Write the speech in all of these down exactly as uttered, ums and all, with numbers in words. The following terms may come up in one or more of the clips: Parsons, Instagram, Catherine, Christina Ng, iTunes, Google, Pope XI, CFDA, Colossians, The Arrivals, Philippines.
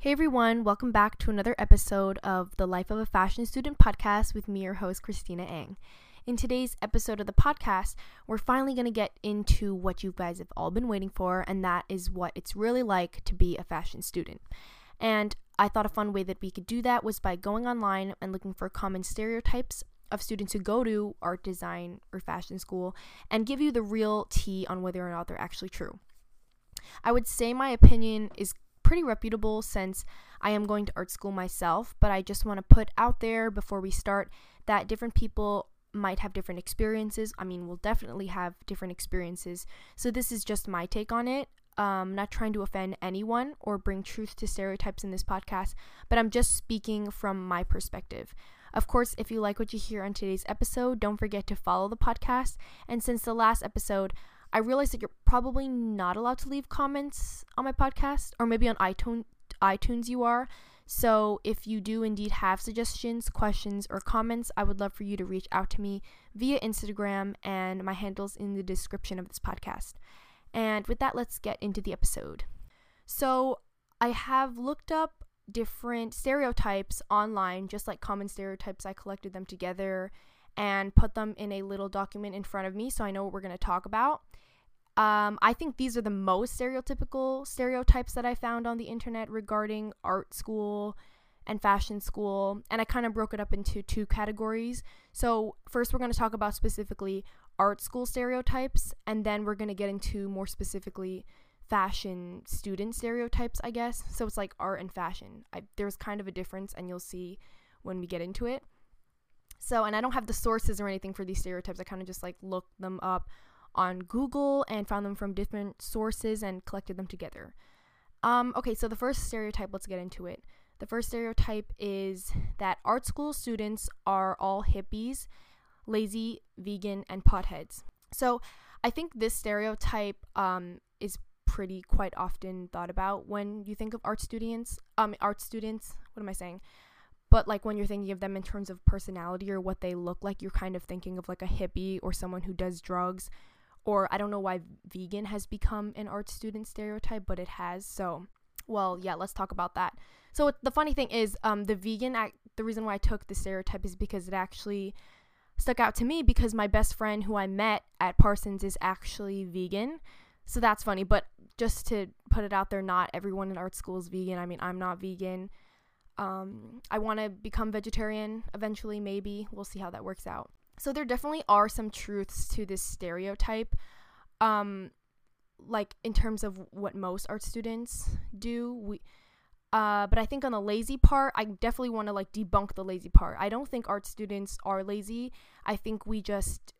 Hey everyone, welcome back to another episode of the Life of a Fashion Student podcast with me, your host, Christina Ng. In today's episode of the podcast, we're finally going to get into what you guys have all been waiting for, and that is what it's really like to be a fashion student. And I thought a fun way that we could do that was by going online and looking for common stereotypes of students who go to art, design, or fashion school and give you the real tea on whether or not they're actually true. I would say my opinion is pretty reputable since I am going to art school myself, but I just want to put out there before we start that different people might have different experiences. I mean, we'll definitely have different experiences, so this is just my take on it. Um, not trying to offend anyone or bring truth to stereotypes in this podcast, but I'm just speaking from my perspective. Of course, if you like what you hear on today's episode, don't forget to follow the podcast, and since the last episode, I realize that you're probably not allowed to leave comments on my podcast, or maybe on iTunes, iTunes you are. So if you do indeed have suggestions, questions, or comments, I would love for you to reach out to me via Instagram, and my handle's in the description of this podcast. And with that, let's get into the episode. So I have looked up different stereotypes online, just like common stereotypes. I collected them together and put them in a little document in front of me so I know what we're going to talk about. Um, I think these are the most stereotypical stereotypes that I found on the internet regarding art school and fashion school, and I kind of broke it up into two categories. So first we're going to talk about specifically art school stereotypes, and then we're going to get into more specifically fashion student stereotypes, I guess. So it's like art and fashion. I, there's kind of a difference, and you'll see when we get into it. So, and I don't have the sources or anything for these stereotypes. I kind of just like looked them up on Google and found them from different sources and collected them together. Um, okay, so the first stereotype, let's get into it. The first stereotype is that art school students are all hippies, lazy, vegan, and potheads. So I think this stereotype um, is pretty quite often thought about when you think of art students, um, art students, what am I saying? But, like, when you're thinking of them in terms of personality or what they look like, you're kind of thinking of, like, a hippie or someone who does drugs. Or I don't know why vegan has become an art student stereotype, but it has. So, well, yeah, let's talk about that. So, the funny thing is, um, the vegan, I, the reason why I took the stereotype is because it actually stuck out to me because my best friend who I met at Parsons is actually vegan. So, that's funny. But just to put it out there, not everyone in art school is vegan. I mean, I'm not vegan. Um, I want to become vegetarian eventually, maybe. We'll see how that works out. So there definitely are some truths to this stereotype, um, like in terms of what most art students do. We, uh, but I think on the lazy part, I definitely want to like debunk the lazy part. I don't think art students are lazy. I think we just,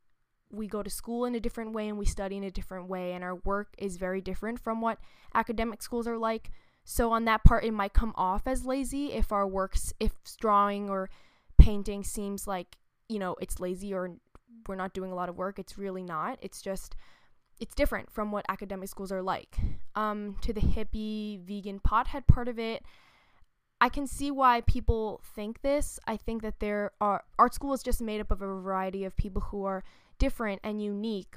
we go to school in a different way and we study in a different way, and our work is very different from what academic schools are like. So on that part, it might come off as lazy if our works, if drawing or painting seems like, you know, it's lazy or we're not doing a lot of work. It's really not. It's just, it's different from what academic schools are like. Um, to the hippie, vegan, pothead part of it, I can see why people think this. I think that there are, art school is just made up of a variety of people who are different and unique.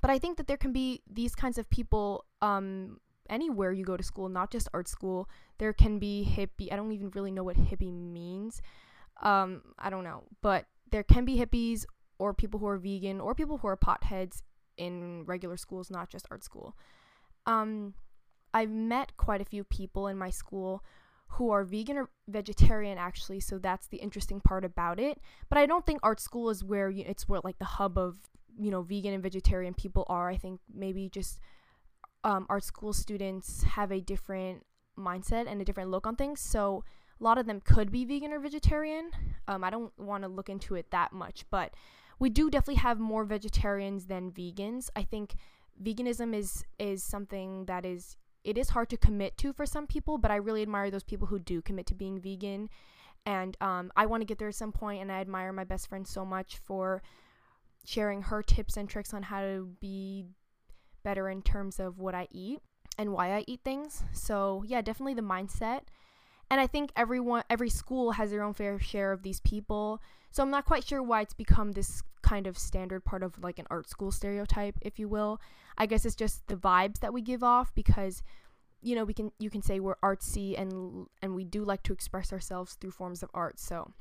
But I think that there can be these kinds of people, um, anywhere you go to school, not just art school. There can be hippie, I don't even really know what hippie means, um I don't know, but there can be hippies or people who are vegan or people who are potheads in regular schools, not just art school. um I've met quite a few people in my school who are vegan or vegetarian, actually, so that's the interesting part about it. But I don't think art school is where you, it's where like the hub of, you know, vegan and vegetarian people are. I think maybe just Um, art school students have a different mindset and a different look on things, so a lot of them could be vegan or vegetarian. um, I don't want to look into it that much, but we do definitely have more vegetarians than vegans. I think veganism is is something that is, it is hard to commit to for some people, but I really admire those people who do commit to being vegan, and um, I want to get there at some point, and I admire my best friend so much for sharing her tips and tricks on how to be better in terms of what I eat and why I eat things. So yeah, definitely the mindset. And I think everyone, every school has their own fair share of these people. So I'm not quite sure why it's become this kind of standard part of like an art school stereotype, if you will. I guess it's just the vibes that we give off because you know, we can, you can say we're artsy and, and we do like to express ourselves through forms of art. So,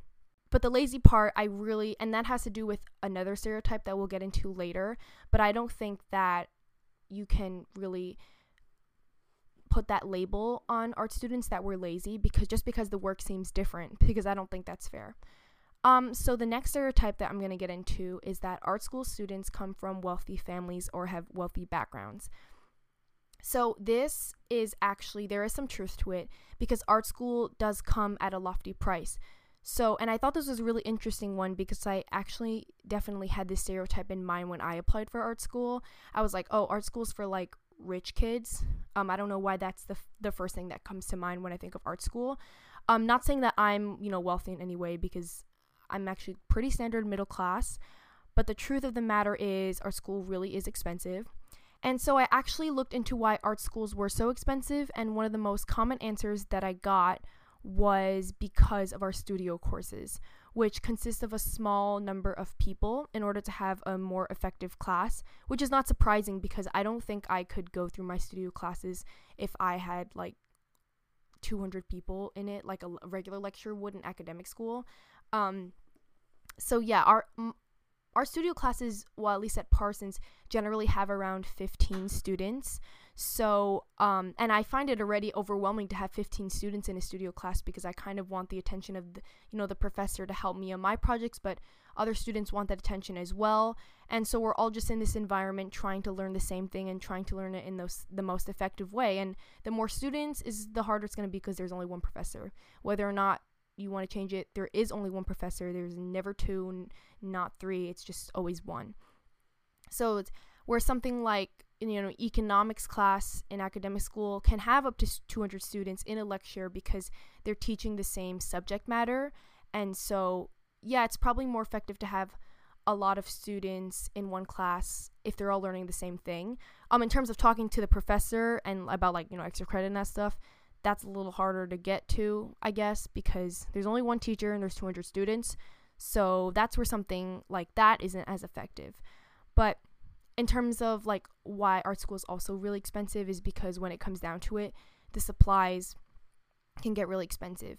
but the lazy part, I really, and that has to do with another stereotype that we'll get into later, but I don't think that you can really put that label on art students that we're lazy, because just because the work seems different, because I don't think that's fair. Um, so the next stereotype that I'm going to get into is that art school students come from wealthy families or have wealthy backgrounds. So this is actually, there is some truth to it, because art school does come at a lofty price. So, and I thought this was a really interesting one, because I actually definitely had this stereotype in mind when I applied for art school. I was like, oh, art school's for like rich kids. Um, I don't know why that's the f- the first thing that comes to mind when I think of art school. Um, not saying that I'm, you know, wealthy in any way, because I'm actually pretty standard middle class, but the truth of the matter is our school really is expensive. And so I actually looked into why art schools were so expensive, and one of the most common answers that I got was because of our studio courses, which consists of a small number of people in order to have a more effective class, which is not surprising, because I don't think I could go through my studio classes if I had like two hundred people in it, like a regular lecture would in academic school. Um, so yeah, our our studio classes, well, at least at Parsons, generally have around fifteen students. So, um, and I find it already overwhelming to have fifteen students in a studio class, because I kind of want the attention of the, you know, the professor to help me on my projects, but other students want that attention as well. And so we're all just in this environment trying to learn the same thing and trying to learn it in those, the most effective way. And the more students is the harder it's going to be, because there's only one professor. Whether or not you want to change it, there is only one professor. There's never two, n- not three. It's just always one. So it's where something like, you know, economics class in academic school can have up to two hundred students in a lecture, because they're teaching the same subject matter. And so, yeah, it's probably more effective to have a lot of students in one class if they're all learning the same thing. Um, in terms of talking to the professor and about, like, you know, extra credit and that stuff, that's a little harder to get to, I guess, because there's only one teacher and there's two hundred students. So that's where something like that isn't as effective. But in terms of like why art school is also really expensive is because when it comes down to it, the supplies can get really expensive.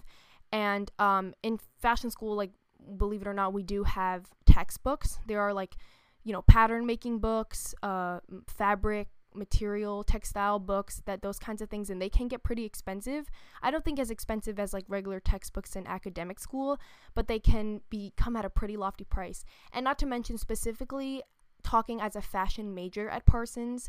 And um, in fashion school, like, believe it or not, we do have textbooks. There are like, you know, pattern making books, uh, fabric, material, textile books, that those kinds of things, and they can get pretty expensive. I don't think as expensive as like regular textbooks in academic school, but they can be come at a pretty lofty price. And not to mention, specifically talking as a fashion major at Parsons,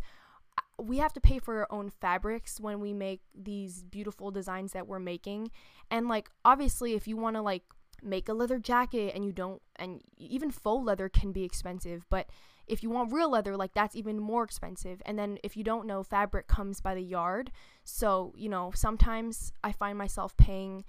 we have to pay for our own fabrics when we make these beautiful designs that we're making. And like, obviously, if you want to like make a leather jacket, and you don't, and even faux leather can be expensive, but if you want real leather, like, that's even more expensive. And then if you don't know, fabric comes by the yard. So, you know, sometimes I find myself paying,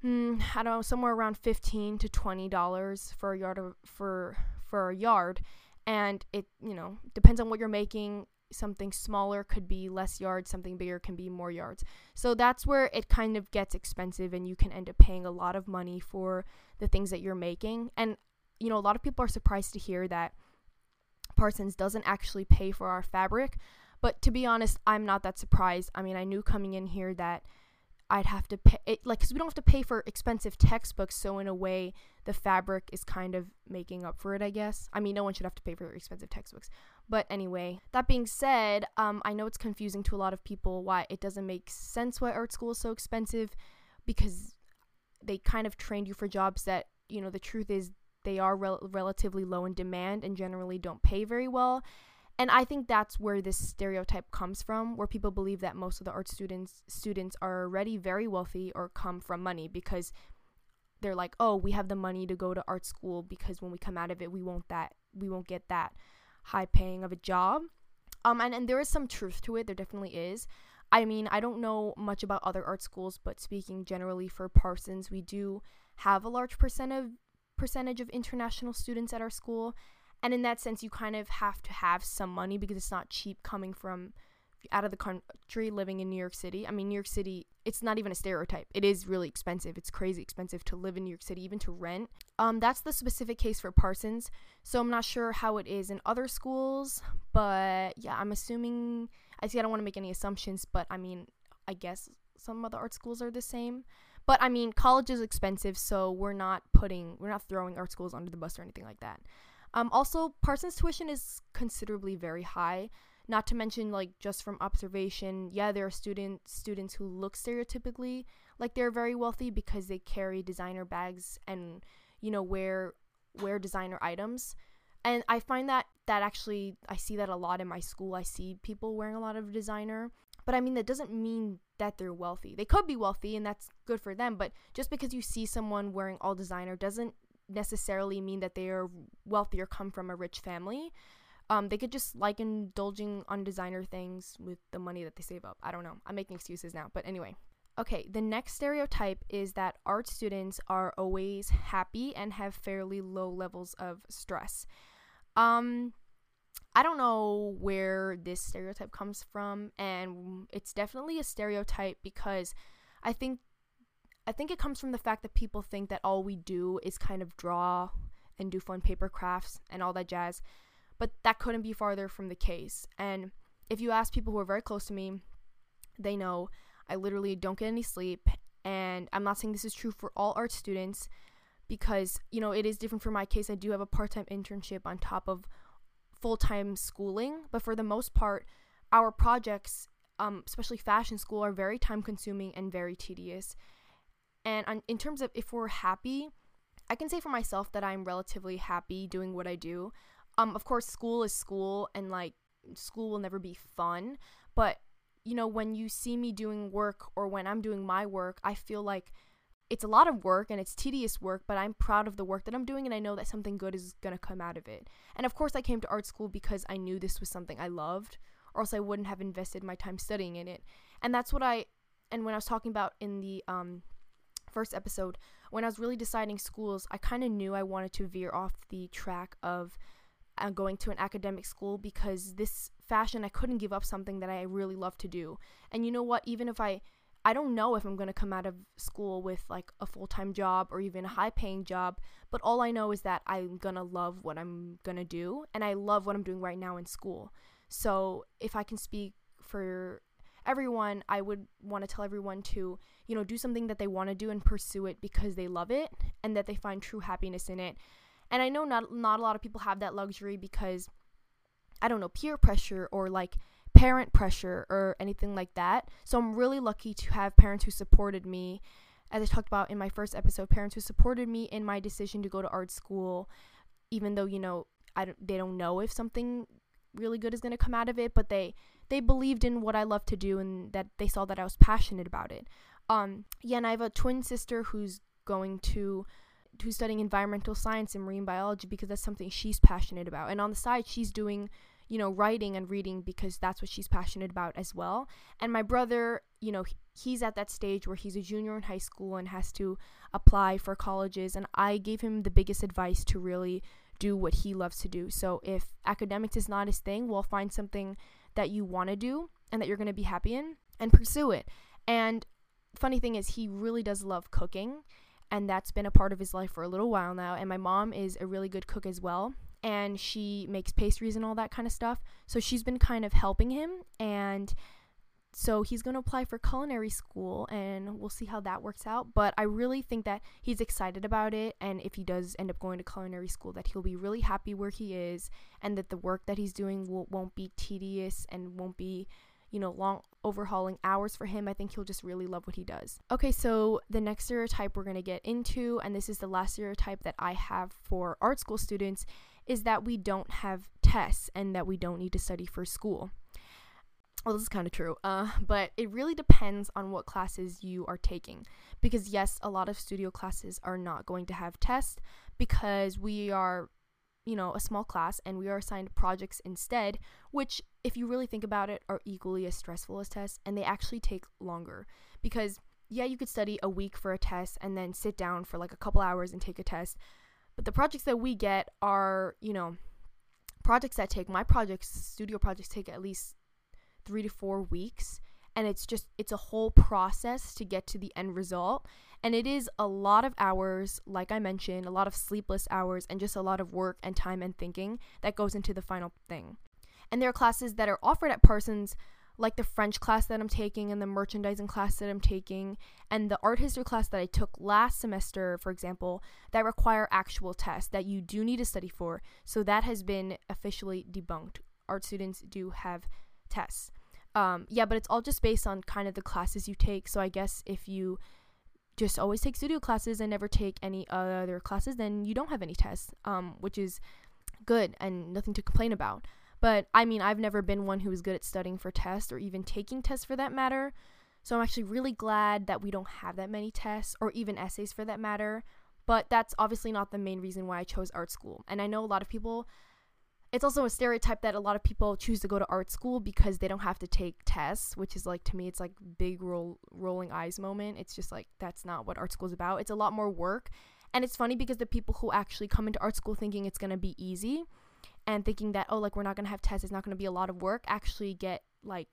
hmm, I don't know, somewhere around fifteen to twenty dollars for a yard of, for for a yard. And it, you know, depends on what you're making. Something smaller could be less yards, something bigger can be more yards. So that's where it kind of gets expensive, and you can end up paying a lot of money for the things that you're making. And, you know, a lot of people are surprised to hear that Parsons doesn't actually pay for our fabric, but to be honest, I'm not that surprised. I mean, I knew coming in here that I'd have to pay it, like, because we don't have to pay for expensive textbooks, so in a way the fabric is kind of making up for it, I guess. I mean, no one should have to pay for expensive textbooks, but anyway, that being said, um I know it's confusing to a lot of people why it doesn't make sense why art school is so expensive, because they kind of trained you for jobs that, you know, the truth is they are rel- relatively low in demand and generally don't pay very well. And I think that's where this stereotype comes from, where people believe that most of the art students students are already very wealthy or come from money, because they're like, oh, we have the money to go to art school, because when we come out of it, we won't that we won't get that high paying of a job. Um, and, and there is some truth to it. There definitely is. I mean, I don't know much about other art schools, but speaking generally for Parsons, we do have a large percent of percentage of international students at our school. And in that sense, you kind of have to have some money, because it's not cheap coming from out of the country living in New York City. I mean, New York City, it's not even a stereotype. It is really expensive. It's crazy expensive to live in New York City, even to rent. Um, that's the specific case for Parsons. So I'm not sure how it is in other schools, but yeah, I'm assuming, I see, I don't want to make any assumptions, but I mean, I guess some other art schools are the same. But I mean, college is expensive, so we're not putting, we're not throwing art schools under the bus or anything like that. Um, also, Parsons tuition is considerably very high. Not to mention, like, just from observation, yeah, there are student, students who look stereotypically like they're very wealthy because they carry designer bags and, you know, wear wear designer items. And I find that that actually, I see that a lot in my school. I see people wearing a lot of designer. But I mean, that doesn't mean that they're wealthy. They could be wealthy, and that's good for them. But just because you see someone wearing all designer doesn't necessarily mean that they are wealthy or come from a rich family. Um, they could just like indulging on designer things with the money that they save up. I don't know. I'm making excuses now. But anyway. Okay, the next stereotype is that art students are always happy and have fairly low levels of stress. Um, I don't know where this stereotype comes from, and it's definitely a stereotype because I think I think it comes from the fact that people think that all we do is kind of draw and do fun paper crafts and all that jazz, but that couldn't be farther from the case. And if you ask people who are very close to me, they know I literally don't get any sleep, and I'm not saying this is true for all art students because, you know, it is different for my case. I do have a part-time internship on top of full-time schooling, but for the most part, our projects, um, especially fashion school, are very time-consuming and very tedious. And on, in terms of if we're happy, I can say for myself that I'm relatively happy doing what I do. Um, of course, school is school, and like school will never be fun. But you know, when you see me doing work or when I'm doing my work, I feel like it's a lot of work and it's tedious work, but I'm proud of the work that I'm doing, and I know that something good is gonna come out of it. And of course, I came to art school because I knew this was something I loved, or else I wouldn't have invested my time studying in it. And that's what I, and when I was talking about in the um. first episode, when I was really deciding schools, I kind of knew I wanted to veer off the track of uh, going to an academic school because this fashion, I couldn't give up something that I really love to do. And you know what, even if I, I don't know if I'm going to come out of school with like a full-time job or even a high-paying job, but all I know is that I'm going to love what I'm going to do, and I love what I'm doing right now in school. So if I can speak for everyone, I would want to tell everyone to, you know, do something that they want to do and pursue it because they love it and that they find true happiness in it. And I know not not a lot of people have that luxury because, I don't know, peer pressure or like parent pressure or anything like that. So I'm really lucky to have parents who supported me, as I talked about in my first episode, parents who supported me in my decision to go to art school, even though, you know, I don't, they don't know if something really good is going to come out of it, but they they believed in what I love to do and that they saw that I was passionate about it. Um, yeah, and I have a twin sister who's going to, who's studying environmental science and marine biology because that's something she's passionate about. And on the side, she's doing, you know, writing and reading because that's what she's passionate about as well. And my brother, you know, he's at that stage where he's a junior in high school and has to apply for colleges. And I gave him the biggest advice to really do what he loves to do. So if academics is not his thing, well, find something that you want to do and that you're going to be happy in and pursue it. And funny thing is, he really does love cooking, and that's been a part of his life for a little while now. And my mom is a really good cook as well, and she makes pastries and all that kind of stuff. So she's been kind of helping him, and so he's going to apply for culinary school, and we'll see how that works out. But I really think that he's excited about it, and if he does end up going to culinary school, that he'll be really happy where he is, and that the work that he's doing will, won't be tedious and won't be, you know, long overhauling hours for him. I think he'll just really love what he does. Okay, so the next stereotype we're going to get into, and this is the last stereotype that I have for art school students, is that we don't have tests and that we don't need to study for school. Well, this is kind of true, uh, but it really depends on what classes you are taking, because yes, a lot of studio classes are not going to have tests because we are, you know, a small class and we are assigned projects instead, which if you really think about it are equally as stressful as tests, and they actually take longer because yeah, you could study a week for a test and then sit down for like a couple hours and take a test, but the projects that we get are, you know, projects that take, my projects, studio projects take at least three to four weeks. And it's just, it's a whole process to get to the end result. And it is a lot of hours, like I mentioned, a lot of sleepless hours, and just a lot of work and time and thinking that goes into the final thing. And there are classes that are offered at Parsons, like the French class that I'm taking and the merchandising class that I'm taking and the art history class that I took last semester, for example, that require actual tests that you do need to study for. So that has been officially debunked. Art students do have tests. Um, yeah, but it's all just based on kind of the classes you take. So I guess if you just always take studio classes and never take any other classes, then you don't have any tests, um, which is good and nothing to complain about. But I mean, I've never been one who was good at studying for tests or even taking tests for that matter. So I'm actually really glad that we don't have that many tests or even essays for that matter. But that's obviously not the main reason why I chose art school. And I know a lot of people... It's also a stereotype that a lot of people choose to go to art school because they don't have to take tests, which is like, to me, it's like big roll, rolling eyes moment. It's just like, that's not what art school is about. It's a lot more work. And it's funny because the people who actually come into art school thinking it's going to be easy and thinking that, oh, like we're not going to have tests, it's not going to be a lot of work, actually get like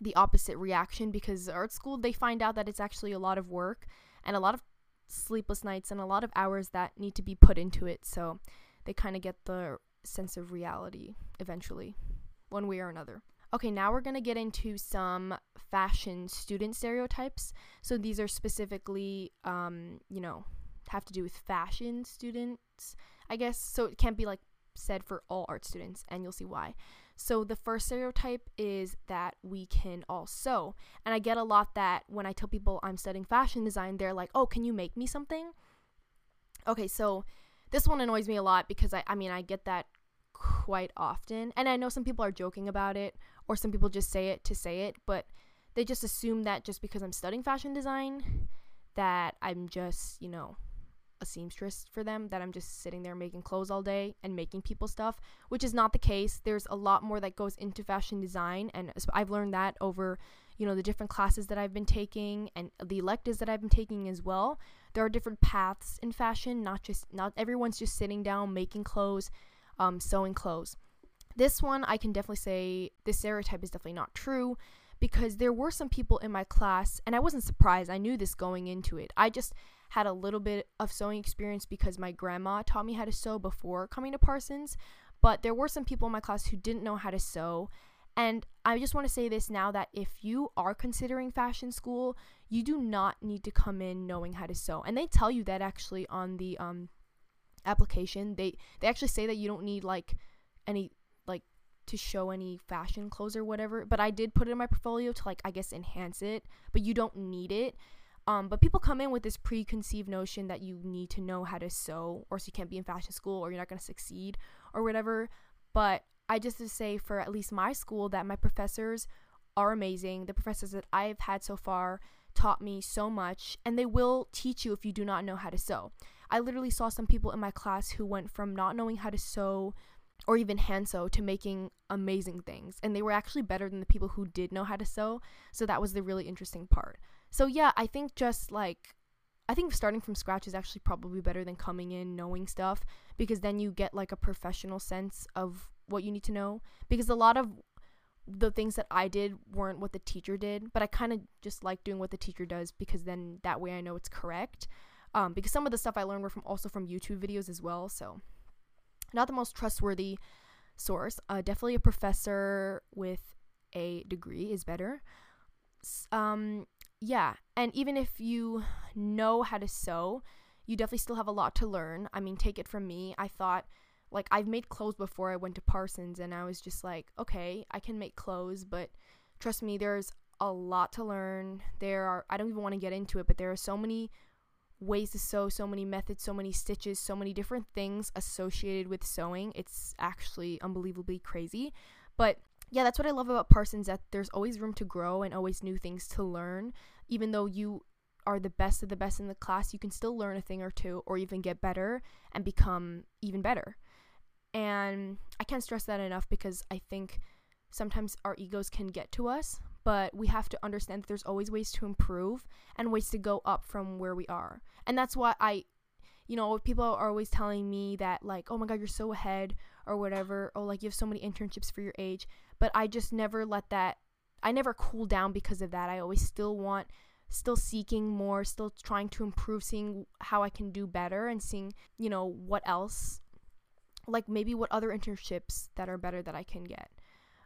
the opposite reaction, because art school, they find out that it's actually a lot of work and a lot of sleepless nights and a lot of hours that need to be put into it. So they kind of get the sense of reality eventually, one way or another. Okay, now we're going to get into some fashion student stereotypes. So these are specifically, um, you know, have to do with fashion students, I guess. So it can't be like said for all art students, and you'll see why. So the first stereotype is that we can all sew. And I get a lot that when I tell people I'm studying fashion design, they're like, oh, can you make me something? Okay, so this one annoys me a lot because I, I mean, I get that quite often, and I know some people are joking about it, or some people just say it to say it, but they just assume that just because I'm studying fashion design that I'm just, you know, a seamstress for them, that I'm just sitting there making clothes all day and making people stuff, which is not the case. There's a lot more that goes into fashion design, and I've learned that over, you know, the different classes that I've been taking and the electives that I've been taking as well. There are different paths in fashion, not just, not everyone's just sitting down making clothes, um, sewing clothes. This one, I can definitely say this stereotype is definitely not true, because there were some people in my class, and I wasn't surprised, I knew this going into it. I just had a little bit of sewing experience because my grandma taught me how to sew before coming to Parsons, but there were some people in my class who didn't know how to sew. And I just want to say this now, that if you are considering fashion school, you do not need to come in knowing how to sew. And they tell you that actually on the um, application. They they actually say that you don't need like any, like to show any fashion clothes or whatever. But I did put it in my portfolio to like, I guess, enhance it. But you don't need it. Um, but people come in with this preconceived notion that you need to know how to sew, or so you can't be in fashion school, or you're not going to succeed or whatever. But I just to say, for at least my school, that my professors are amazing. The professors that I've had so far taught me so much, and they will teach you if you do not know how to sew. I literally saw some people in my class who went from not knowing how to sew or even hand sew to making amazing things, and they were actually better than the people who did know how to sew. So that was the really interesting part. So yeah, I think just like I think starting from scratch is actually probably better than coming in knowing stuff, because then you get like a professional sense of what you need to know, because a lot of the things that I did weren't what the teacher did, but I kind of just like doing what the teacher does, because then that way I know it's correct, um, because some of the stuff I learned were from also from YouTube videos as well, so not the most trustworthy source. Uh, definitely a professor with a degree is better. Um, yeah, and even if you know how to sew, you definitely still have a lot to learn. I mean, take it from me, I thought, like, I've made clothes before I went to Parsons, and I was just like, okay, I can make clothes, but trust me, there's a lot to learn. There are, I don't even want to get into it, but there are so many ways to sew, so many methods, so many stitches, so many different things associated with sewing. It's actually unbelievably crazy. But yeah, that's what I love about Parsons, that there's always room to grow and always new things to learn. Even though you are the best of the best in the class, you can still learn a thing or two, or even get better and become even better. And I can't stress that enough, because I think sometimes our egos can get to us, but we have to understand that there's always ways to improve and ways to go up from where we are. And that's why I, you know, people are always telling me that like, oh my God, you're so ahead, or whatever, oh, like you have so many internships for your age. But I just never let that, I never cool down because of that. I always still want, still seeking more, still trying to improve, seeing how I can do better and seeing, you know, what else, like maybe what other internships that are better that I can get.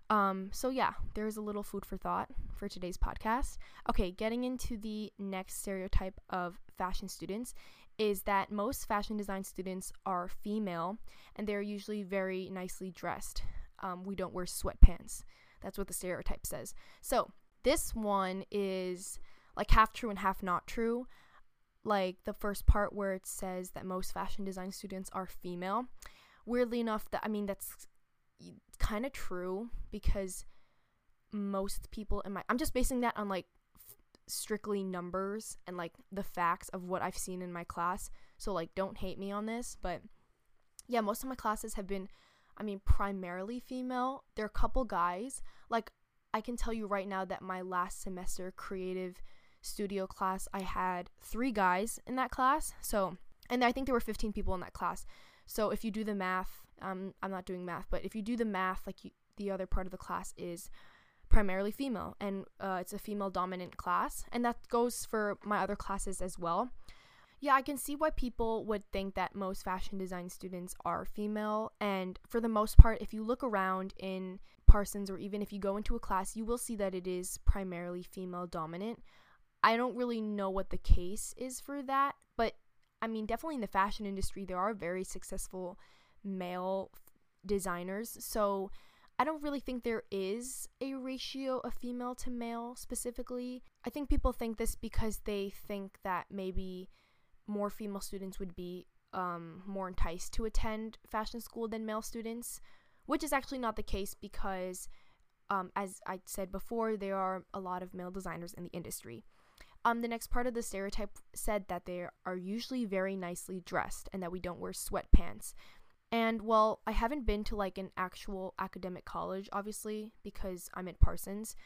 Um, so yeah, there's a little food for thought for today's podcast. Okay, getting into the next stereotype of fashion students is that most fashion design students are female and they're usually very nicely dressed. Um, we don't wear sweatpants. That's what the stereotype says. So this one is like half true and half not true. Like the first part where it says that most fashion design students are female. Weirdly enough, that I mean, that's kind of true because most people in my I'm just basing that on like f- strictly numbers and like the facts of what I've seen in my class, so like don't hate me on this, but yeah, most of my classes have been I mean primarily female. There are a couple guys. Like I can tell you right now that my last semester creative studio class, I had three guys in that class, so and I think there were fifteen people in that class. So if you do the math, um, I'm not doing math, but if you do the math, like you, the other part of the class is primarily female, and uh, it's a female-dominant class, and that goes for my other classes as well. Yeah, I can see why people would think that most fashion design students are female, and for the most part, if you look around in Parsons or even if you go into a class, you will see that it is primarily female-dominant. I don't really know what the case is for that, but I mean, definitely in the fashion industry, there are very successful male f- designers. So I don't really think there is a ratio of female to male specifically. I think people think this because they think that maybe more female students would be um, more enticed to attend fashion school than male students, which is actually not the case because, um, as I said before, there are a lot of male designers in the industry. Um, the next part of the stereotype said that they are usually very nicely dressed and that we don't wear sweatpants. And, well, I haven't been to, like, an actual academic college, obviously, because I'm at Parsons,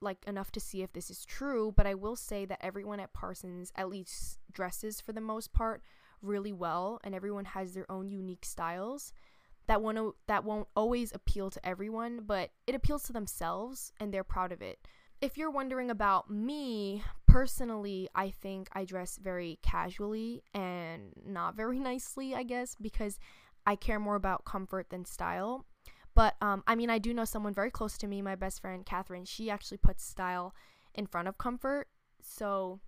like, enough to see if this is true, but I will say that everyone at Parsons at least dresses, for the most part, really well, and everyone has their own unique styles. That won't, that won't always appeal to everyone, but it appeals to themselves, and they're proud of it. If you're wondering about me, personally, I think I dress very casually and not very nicely, I guess, because I care more about comfort than style. But, um, I mean, I do know someone very close to me, my best friend, Catherine. She actually puts style in front of comfort. So,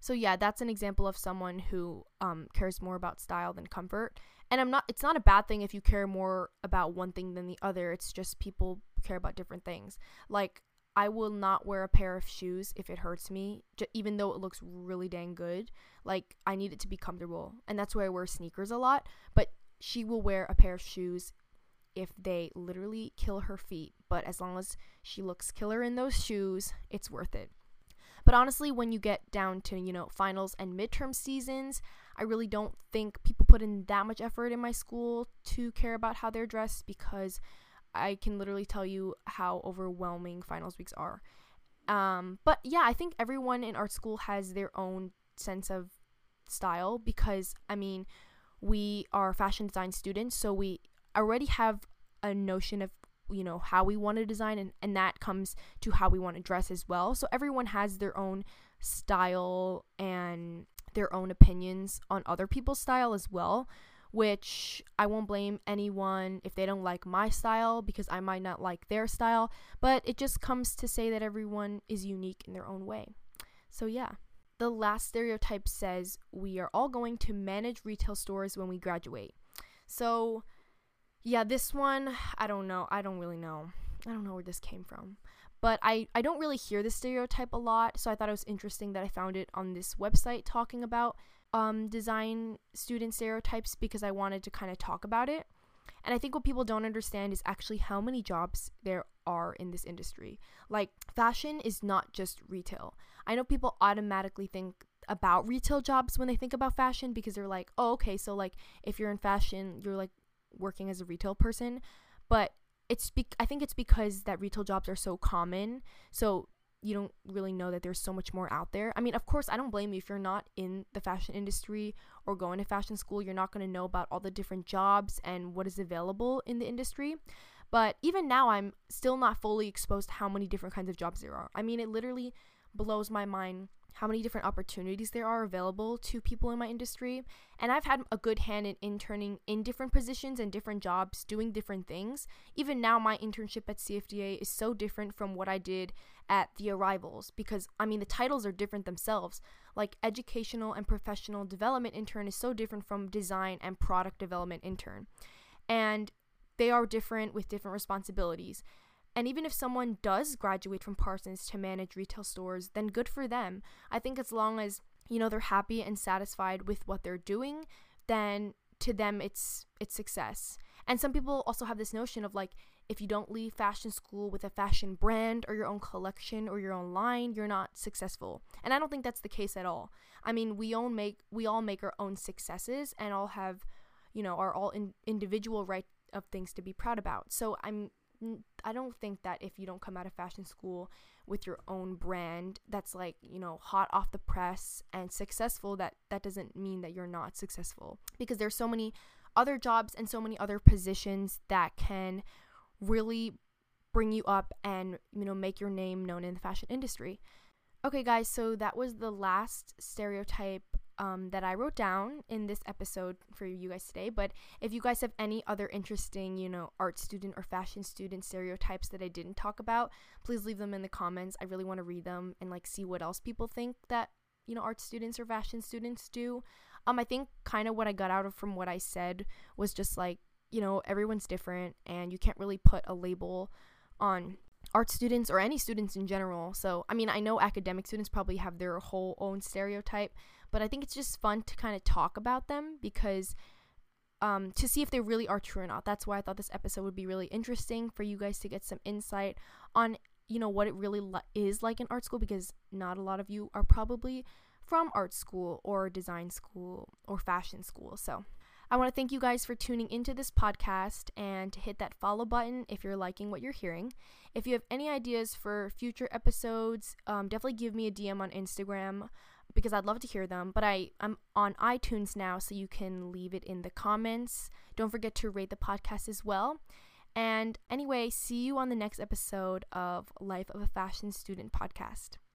so yeah, that's an example of someone who um, cares more about style than comfort. And I'm not, it's not a bad thing if you care more about one thing than the other. It's just people care about different things. Like, I will not wear a pair of shoes if it hurts me, j- even though it looks really dang good. Like, I need it to be comfortable, and that's why I wear sneakers a lot. But she will wear a pair of shoes if they literally kill her feet. But as long as she looks killer in those shoes, it's worth it. But honestly, when you get down to, you know, finals and midterm seasons, I really don't think people put in that much effort in my school to care about how they're dressed, because I can literally tell you how overwhelming finals weeks are. Um, but yeah, I think everyone in art school has their own sense of style because, I mean, we are fashion design students, so we already have a notion of, you know, how we want to design, and, and that comes to how we want to dress as well. So everyone has their own style and their own opinions on other people's style as well, which I won't blame anyone if they don't like my style because I might not like their style, but it just comes to say that everyone is unique in their own way. So yeah. The last stereotype says we are all going to manage retail stores when we graduate. So yeah, this one, I don't know. I don't really know. I don't know where this came from. But I, I don't really hear this stereotype a lot, so I thought it was interesting that I found it on this website talking about Um, design student stereotypes because I wanted to kind of talk about it. And I think what people don't understand is actually how many jobs there are in this industry. Like, fashion is not just retail. I know people automatically think about retail jobs when they think about fashion because they're like, oh, okay, so like if you're in fashion, you're like working as a retail person. But it's be- I think it's because that retail jobs are so common. So you don't really know that there's so much more out there. I mean, of course, I don't blame you. If you're not in the fashion industry or going to fashion school, you're not going to know about all the different jobs and what is available in the industry. But even now, I'm still not fully exposed to how many different kinds of jobs there are. I mean, it literally blows my mind how many different opportunities there are available to people in my industry. And I've had a good hand in interning in different positions and different jobs, doing different things. Even now, my internship at C F D A is so different from what I did at The Arrivals, because, I mean, the titles are different themselves. Like, educational and professional development intern is so different from design and product development intern. And they are different with different responsibilities. And even if someone does graduate from Parsons to manage retail stores, then good for them. I think as long as, you know, they're happy and satisfied with what they're doing, then to them it's it's success. And some people also have this notion of, like, if you don't leave fashion school with a fashion brand or your own collection or your own line, you're not successful. And I don't think that's the case at all. I mean, we all make we all make our own successes and all have, you know, our all in, individual right of things to be proud about. So I'm I don't think that if you don't come out of fashion school with your own brand that's, like, you know, hot off the press and successful, that that doesn't mean that you're not successful, because there's so many other jobs and so many other positions that can really bring you up and, you know, make your name known in the fashion industry. Okay, guys, so that was the last stereotype Um, that I wrote down in this episode for you guys today. But if you guys have any other interesting, you know, art student or fashion student stereotypes that I didn't talk about, please leave them in the comments. I really want to read them and, like, see what else people think that, you know, art students or fashion students do. Um, I think kind of what I got out of from what I said was just, like, you know, everyone's different and you can't really put a label on art students or any students in general. So, I mean, I know academic students probably have their whole own stereotype, but I think it's just fun to kind of talk about them because um, to see if they really are true or not. That's why I thought this episode would be really interesting for you guys to get some insight on, you know, what it really lo- is like in art school, because not a lot of you are probably from art school or design school or fashion school. So I want to thank you guys for tuning into this podcast and to hit that follow button if you're liking what you're hearing. If you have any ideas for future episodes, um, definitely give me a D M on Instagram because I'd love to hear them. But I, I'm on iTunes now, so you can leave it in the comments. Don't forget to rate the podcast as well. And anyway, see you on the next episode of Life of a Fashion Student podcast.